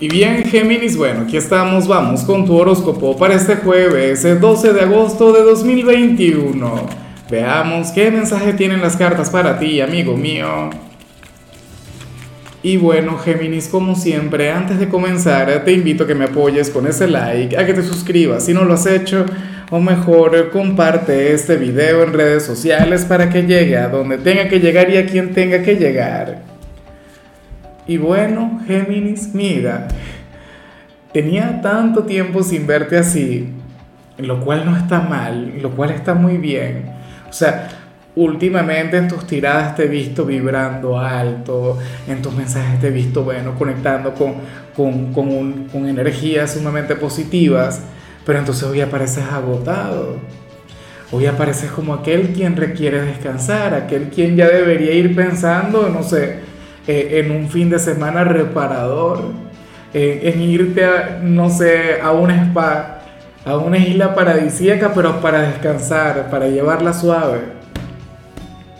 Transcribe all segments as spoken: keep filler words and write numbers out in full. Y bien, Géminis, bueno, aquí estamos, vamos con tu horóscopo para este jueves, el doce de agosto de dos mil veintiuno. Veamos qué mensaje tienen las cartas para ti, amigo mío. Y bueno, Géminis, como siempre, antes de comenzar, te invito a que me apoyes con ese like, a que te suscribas si no lo has hecho, o mejor, comparte este video en redes sociales para que llegue a donde tenga que llegar y a quien tenga que llegar. Y bueno, Géminis, mira, tenía tanto tiempo sin verte así, lo cual no está mal, lo cual está muy bien. O sea, últimamente en tus tiradas te he visto vibrando alto, en tus mensajes te he visto, bueno, conectando con, con, con, un, con energías sumamente positivas, pero entonces hoy apareces agotado. Hoy apareces como aquel quien requiere descansar, aquel quien ya debería ir pensando, no sé, Eh, en un fin de semana reparador, eh, en irte, a, no sé, a un spa, a una isla paradisíaca, pero para descansar, para llevarla suave.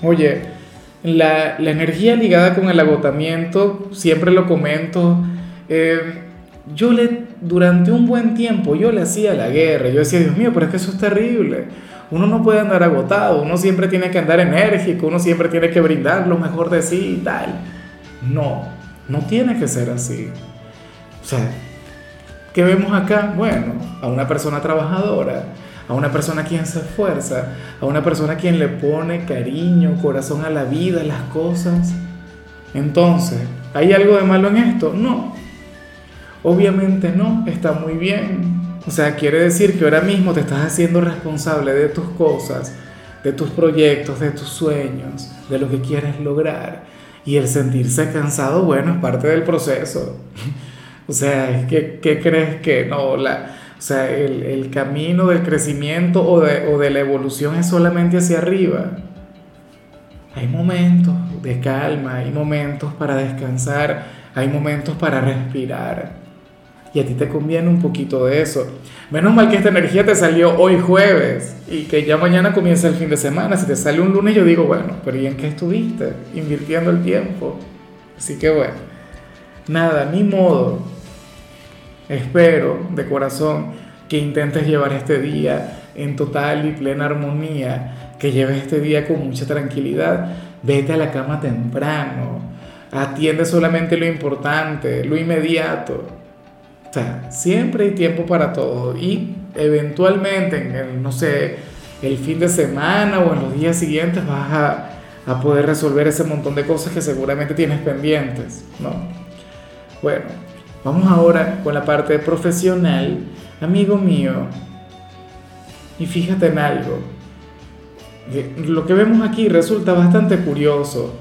Oye, la, la energía ligada con el agotamiento, siempre lo comento, eh, yo le, durante un buen tiempo, yo le hacía la guerra, yo decía, Dios mío, pero es que eso es terrible. Uno no puede andar agotado, uno siempre tiene que andar enérgico, uno siempre tiene que brindar lo mejor de sí y tal. No, no tiene que ser así. O sea, ¿qué vemos acá? Bueno, a una persona trabajadora, a una persona quien se esfuerza, a una persona quien le pone cariño, corazón a la vida, a las cosas. Entonces, ¿hay algo de malo en esto? No, obviamente no, está muy bien. O sea, quiere decir que ahora mismo te estás haciendo responsable de tus cosas, de tus proyectos, de tus sueños, de lo que quieres lograr. Y el sentirse cansado, bueno, es parte del proceso. O sea, ¿qué, qué crees que no? La, o sea, el, el camino del crecimiento o de, o de la evolución es solamente hacia arriba. Hay momentos de calma, hay momentos para descansar, hay momentos para respirar. Y a ti te conviene un poquito de eso. Menos mal que esta energía te salió hoy jueves y que ya mañana comienza el fin de semana. Si te sale un lunes, yo digo, bueno, pero ¿y en qué estuviste? Invirtiendo el tiempo. Así que bueno, nada, ni modo. Espero de corazón que intentes llevar este día en total y plena armonía, que lleves este día con mucha tranquilidad. Vete a la cama temprano, atiende solamente lo importante, lo inmediato. O sea, siempre hay tiempo para todo y eventualmente, en el, no sé, el fin de semana o en los días siguientes vas a, a poder resolver ese montón de cosas que seguramente tienes pendientes, ¿no? Bueno, vamos ahora con la parte profesional, amigo mío. Y fíjate en algo. Lo que vemos aquí resulta bastante curioso.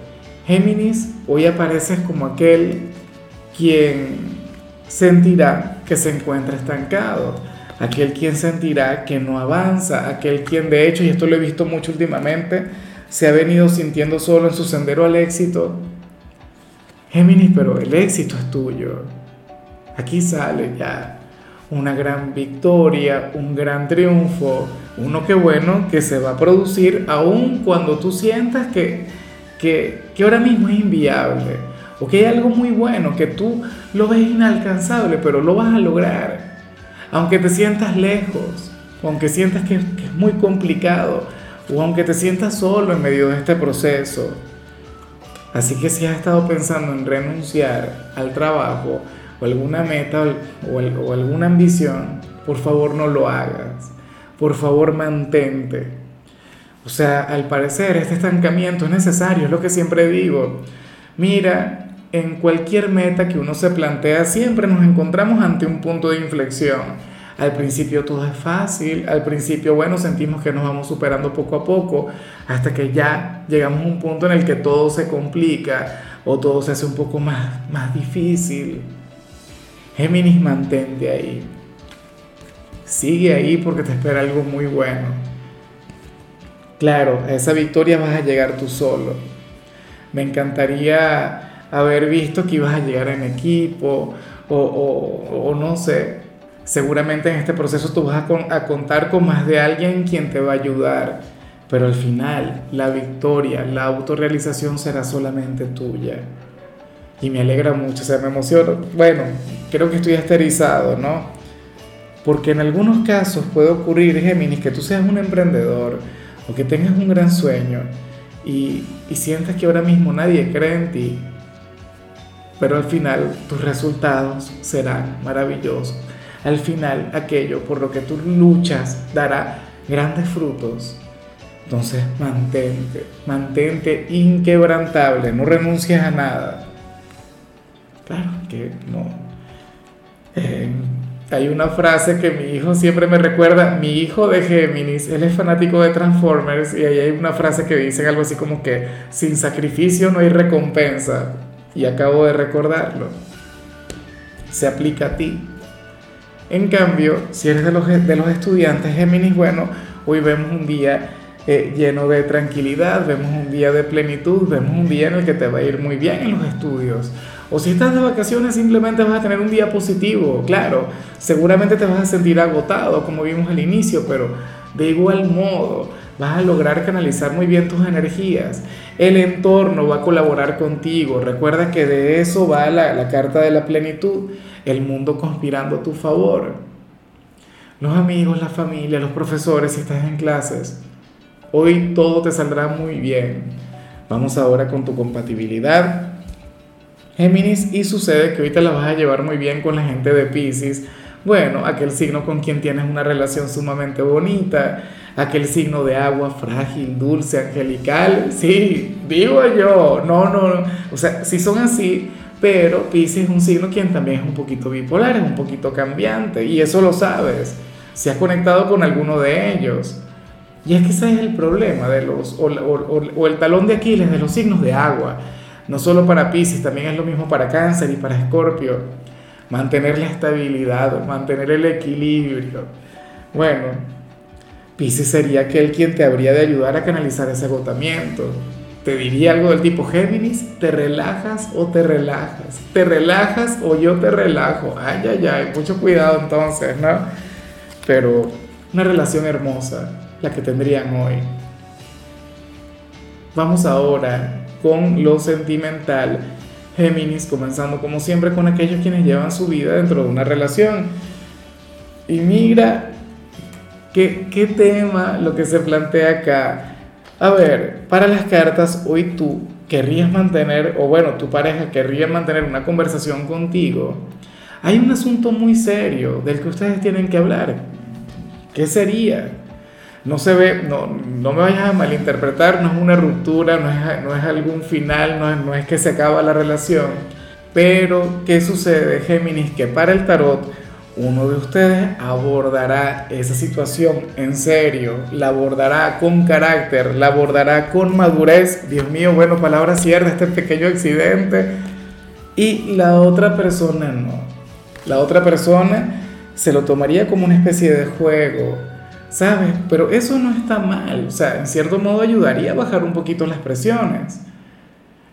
Géminis, hoy apareces como aquel quien sentirá que se encuentra estancado, aquel quien sentirá que no avanza, aquel quien de hecho, y esto lo he visto mucho últimamente, se ha venido sintiendo solo en su sendero al éxito. Géminis, pero el éxito es tuyo. Aquí sale ya una gran victoria, un gran triunfo, uno que bueno, que se va a producir aún cuando tú sientas que, que, que ahora mismo es inviable. O que hay algo muy bueno que tú lo ves inalcanzable, pero lo vas a lograr. Aunque te sientas lejos, aunque sientas que, que es muy complicado, o aunque te sientas solo en medio de este proceso. Así que si has estado pensando en renunciar al trabajo, o alguna meta, o, o alguna ambición, por favor no lo hagas. Por favor mantente. O sea, al parecer este estancamiento es necesario, es lo que siempre digo. Mira, en cualquier meta que uno se plantea, siempre nos encontramos ante un punto de inflexión. Al principio todo es fácil, al principio, bueno, sentimos que nos vamos superando poco a poco, hasta que ya llegamos a un punto en el que todo se complica o todo se hace un poco más, más difícil. Géminis, mantente ahí. Sigue ahí porque te espera algo muy bueno. Claro, a esa victoria vas a llegar tú solo. Me encantaría haber visto que ibas a llegar en equipo, o, o, o no sé, seguramente en este proceso tú vas a, con, a contar con más de alguien quien te va a ayudar, pero al final la victoria, la autorrealización será solamente tuya. Y me alegra mucho, o sea, me emociono, bueno, creo que estoy esterizado, ¿no? Porque en algunos casos puede ocurrir, Géminis, que tú seas un emprendedor o que tengas un gran sueño y, y sientas que ahora mismo nadie cree en ti, pero al final tus resultados serán maravillosos. Al final aquello por lo que tú luchas dará grandes frutos. Entonces mantente, mantente inquebrantable, no renuncies a nada. Claro que no. Eh, hay una frase que mi hijo siempre me recuerda, mi hijo de Géminis, él es fanático de Transformers y ahí hay una frase que dicen algo así como que sin sacrificio no hay recompensa. Y acabo de recordarlo. Se aplica a ti. En cambio, si eres de los, de los estudiantes Géminis, bueno, hoy vemos un día eh, lleno de tranquilidad, vemos un día de plenitud, vemos un día en el que te va a ir muy bien en los estudios. O si estás de vacaciones, simplemente vas a tener un día positivo, claro. Seguramente te vas a sentir agotado, como vimos al inicio, pero de igual modo vas a lograr canalizar muy bien tus energías. El entorno va a colaborar contigo. Recuerda que de eso va la, la carta de la plenitud. El mundo conspirando a tu favor. Los amigos, la familia, los profesores, si estás en clases. Hoy todo te saldrá muy bien. Vamos ahora con tu compatibilidad, Géminis, y sucede que ahorita la vas a llevar muy bien con la gente de Piscis. Bueno, aquel signo con quien tienes una relación sumamente bonita, aquel signo de agua frágil, dulce, angelical, sí, digo yo, no, no, o sea, sí son así, pero Piscis es un signo quien también es un poquito bipolar, es un poquito cambiante, y eso lo sabes, si has conectado con alguno de ellos. Y es que ese es el problema de los, o, o, o el talón de Aquiles de los signos de agua, no solo para Piscis, también es lo mismo para Cáncer y para Escorpio. Mantener la estabilidad, mantener el equilibrio. Bueno, Piscis sería aquel quien te habría de ayudar a canalizar ese agotamiento. Te diría algo del tipo, Géminis, te relajas o te relajas, te relajas o yo te relajo. Ay, ay, ay, mucho cuidado entonces, ¿no? Pero una relación hermosa, la que tendrían hoy. Vamos ahora con lo sentimental, Géminis, comenzando como siempre con aquellos quienes llevan su vida dentro de una relación. Y mira qué, qué tema lo que se plantea acá. A ver, para las cartas, hoy tú querrías mantener, o bueno, tu pareja querría mantener una conversación contigo. Hay un asunto muy serio del que ustedes tienen que hablar. ¿Qué sería? No se ve, no, no me vayas a malinterpretar, no es una ruptura, no es, no es algún final, no es, no es que se acaba la relación. Pero, ¿qué sucede, Géminis? Que para el tarot, uno de ustedes abordará esa situación en serio, la abordará con carácter, la abordará con madurez. Dios mío, bueno, palabra cierta, este pequeño accidente. Y la otra persona no. La otra persona se lo tomaría como una especie de juego, ¿sabes? Pero eso no está mal, o sea, en cierto modo ayudaría a bajar un poquito las presiones.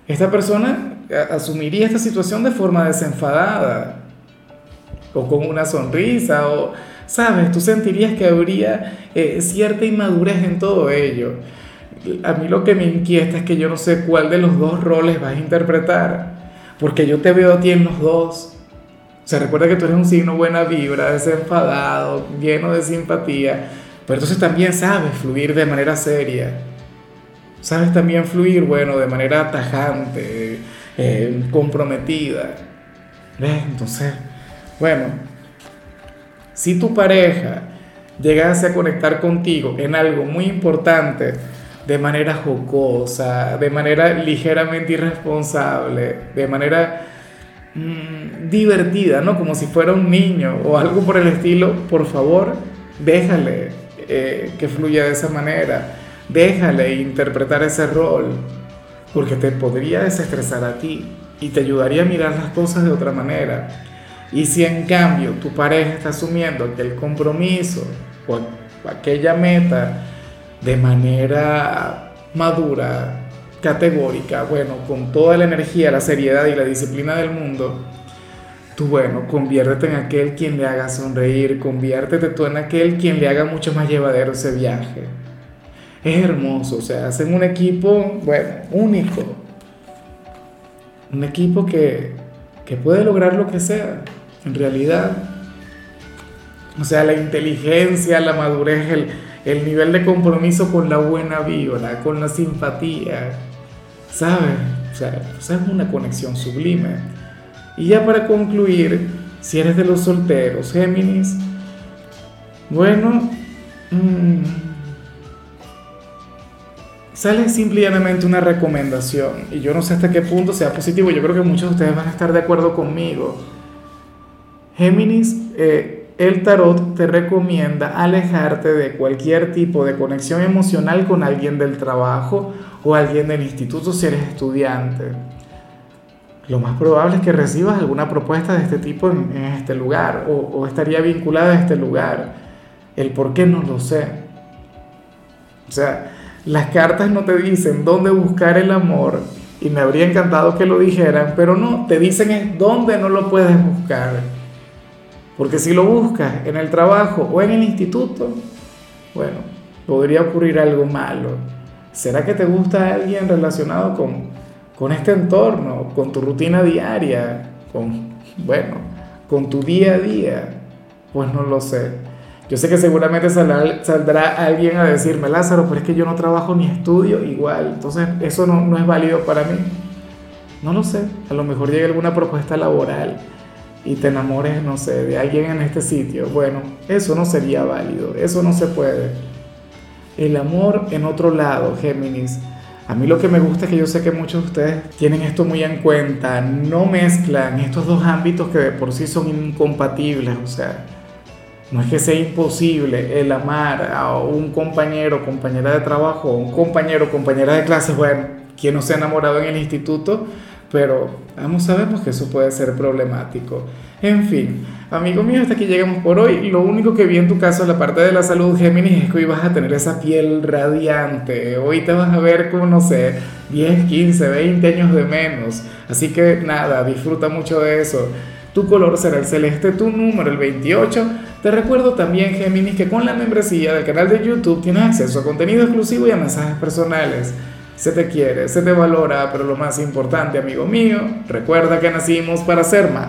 Esta persona asumiría esta situación de forma desenfadada, o con una sonrisa, o, ¿sabes? Tú sentirías que habría eh, cierta inmadurez en todo ello. A mí lo que me inquieta es que yo no sé cuál de los dos roles vas a interpretar, porque yo te veo a ti en los dos. O sea, recuerda que tú eres un signo buena vibra, desenfadado, lleno de simpatía. Pero entonces también sabes fluir de manera seria. Sabes también fluir, bueno, de manera tajante, eh, comprometida. ¿Ves? Entonces, bueno, si tu pareja llegase a conectar contigo en algo muy importante, de manera jocosa, de manera ligeramente irresponsable, de manera mmm, divertida, ¿no? Como si fuera un niño o algo por el estilo, por favor, déjale eh, que fluya de esa manera, déjale interpretar ese rol, porque te podría desestresar a ti y te ayudaría a mirar las cosas de otra manera. Y si en cambio tu pareja está asumiendo aquel compromiso o aquella meta de manera madura, categórica, bueno, con toda la energía, la seriedad y la disciplina del mundo, tú, bueno, conviértete en aquel quien le haga sonreír, conviértete tú en aquel quien le haga mucho más llevadero ese viaje. Es hermoso, o sea, hacen un equipo, bueno, único, un equipo que, que puede lograr lo que sea, en realidad. O sea, la inteligencia, la madurez, el, el nivel de compromiso con la buena vibra, con la simpatía, ¿sabes? O sea, pues es una conexión sublime. Y ya para concluir, si eres de los solteros, Géminis, bueno, mmm, sale simplemente una recomendación, y yo no sé hasta qué punto sea positivo, yo creo que muchos de ustedes van a estar de acuerdo conmigo. Géminis, eh, el tarot te recomienda alejarte de cualquier tipo de conexión emocional con alguien del trabajo o alguien del instituto si eres estudiante. Lo más probable es que recibas alguna propuesta de este tipo en, en este lugar, o, o estaría vinculada a este lugar. El por qué no lo sé. O sea, las cartas no te dicen dónde buscar el amor, y me habría encantado que lo dijeran, pero no, te dicen es dónde no lo puedes buscar. Porque si lo buscas en el trabajo o en el instituto, bueno, podría ocurrir algo malo. ¿Será que te gusta alguien relacionado con, con este entorno, con tu rutina diaria, con, bueno, con tu día a día? Pues no lo sé. Yo sé que seguramente saldrá, saldrá alguien a decirme, Lázaro, pero es que yo no trabajo ni estudio igual, entonces eso no, no es válido para mí. No lo sé, a lo mejor llegue alguna propuesta laboral y te enamores, no sé, de alguien en este sitio. Bueno, eso no sería válido, eso no se puede. El amor en otro lado, Géminis. A mí lo que me gusta es que yo sé que muchos de ustedes tienen esto muy en cuenta, no mezclan estos dos ámbitos que de por sí son incompatibles, o sea... No es que sea imposible el amar a un compañero, compañera de trabajo, un compañero, compañera de clases, bueno, quien no se ha enamorado en el instituto, pero ambos sabemos que eso puede ser problemático. En fin, amigo mío, hasta aquí llegamos por hoy. Lo único que vi en tu caso en la parte de la salud, Géminis, es que hoy vas a tener esa piel radiante. Hoy te vas a ver como, no sé, diez, quince, veinte años de menos. Así que nada, disfruta mucho de eso. Tu color será el celeste, tu número el veintiocho. Te recuerdo también, Géminis, que con la membresía del canal de YouTube tienes acceso a contenido exclusivo y a mensajes personales. Se te quiere, se te valora, pero lo más importante, amigo mío, recuerda que nacimos para ser más.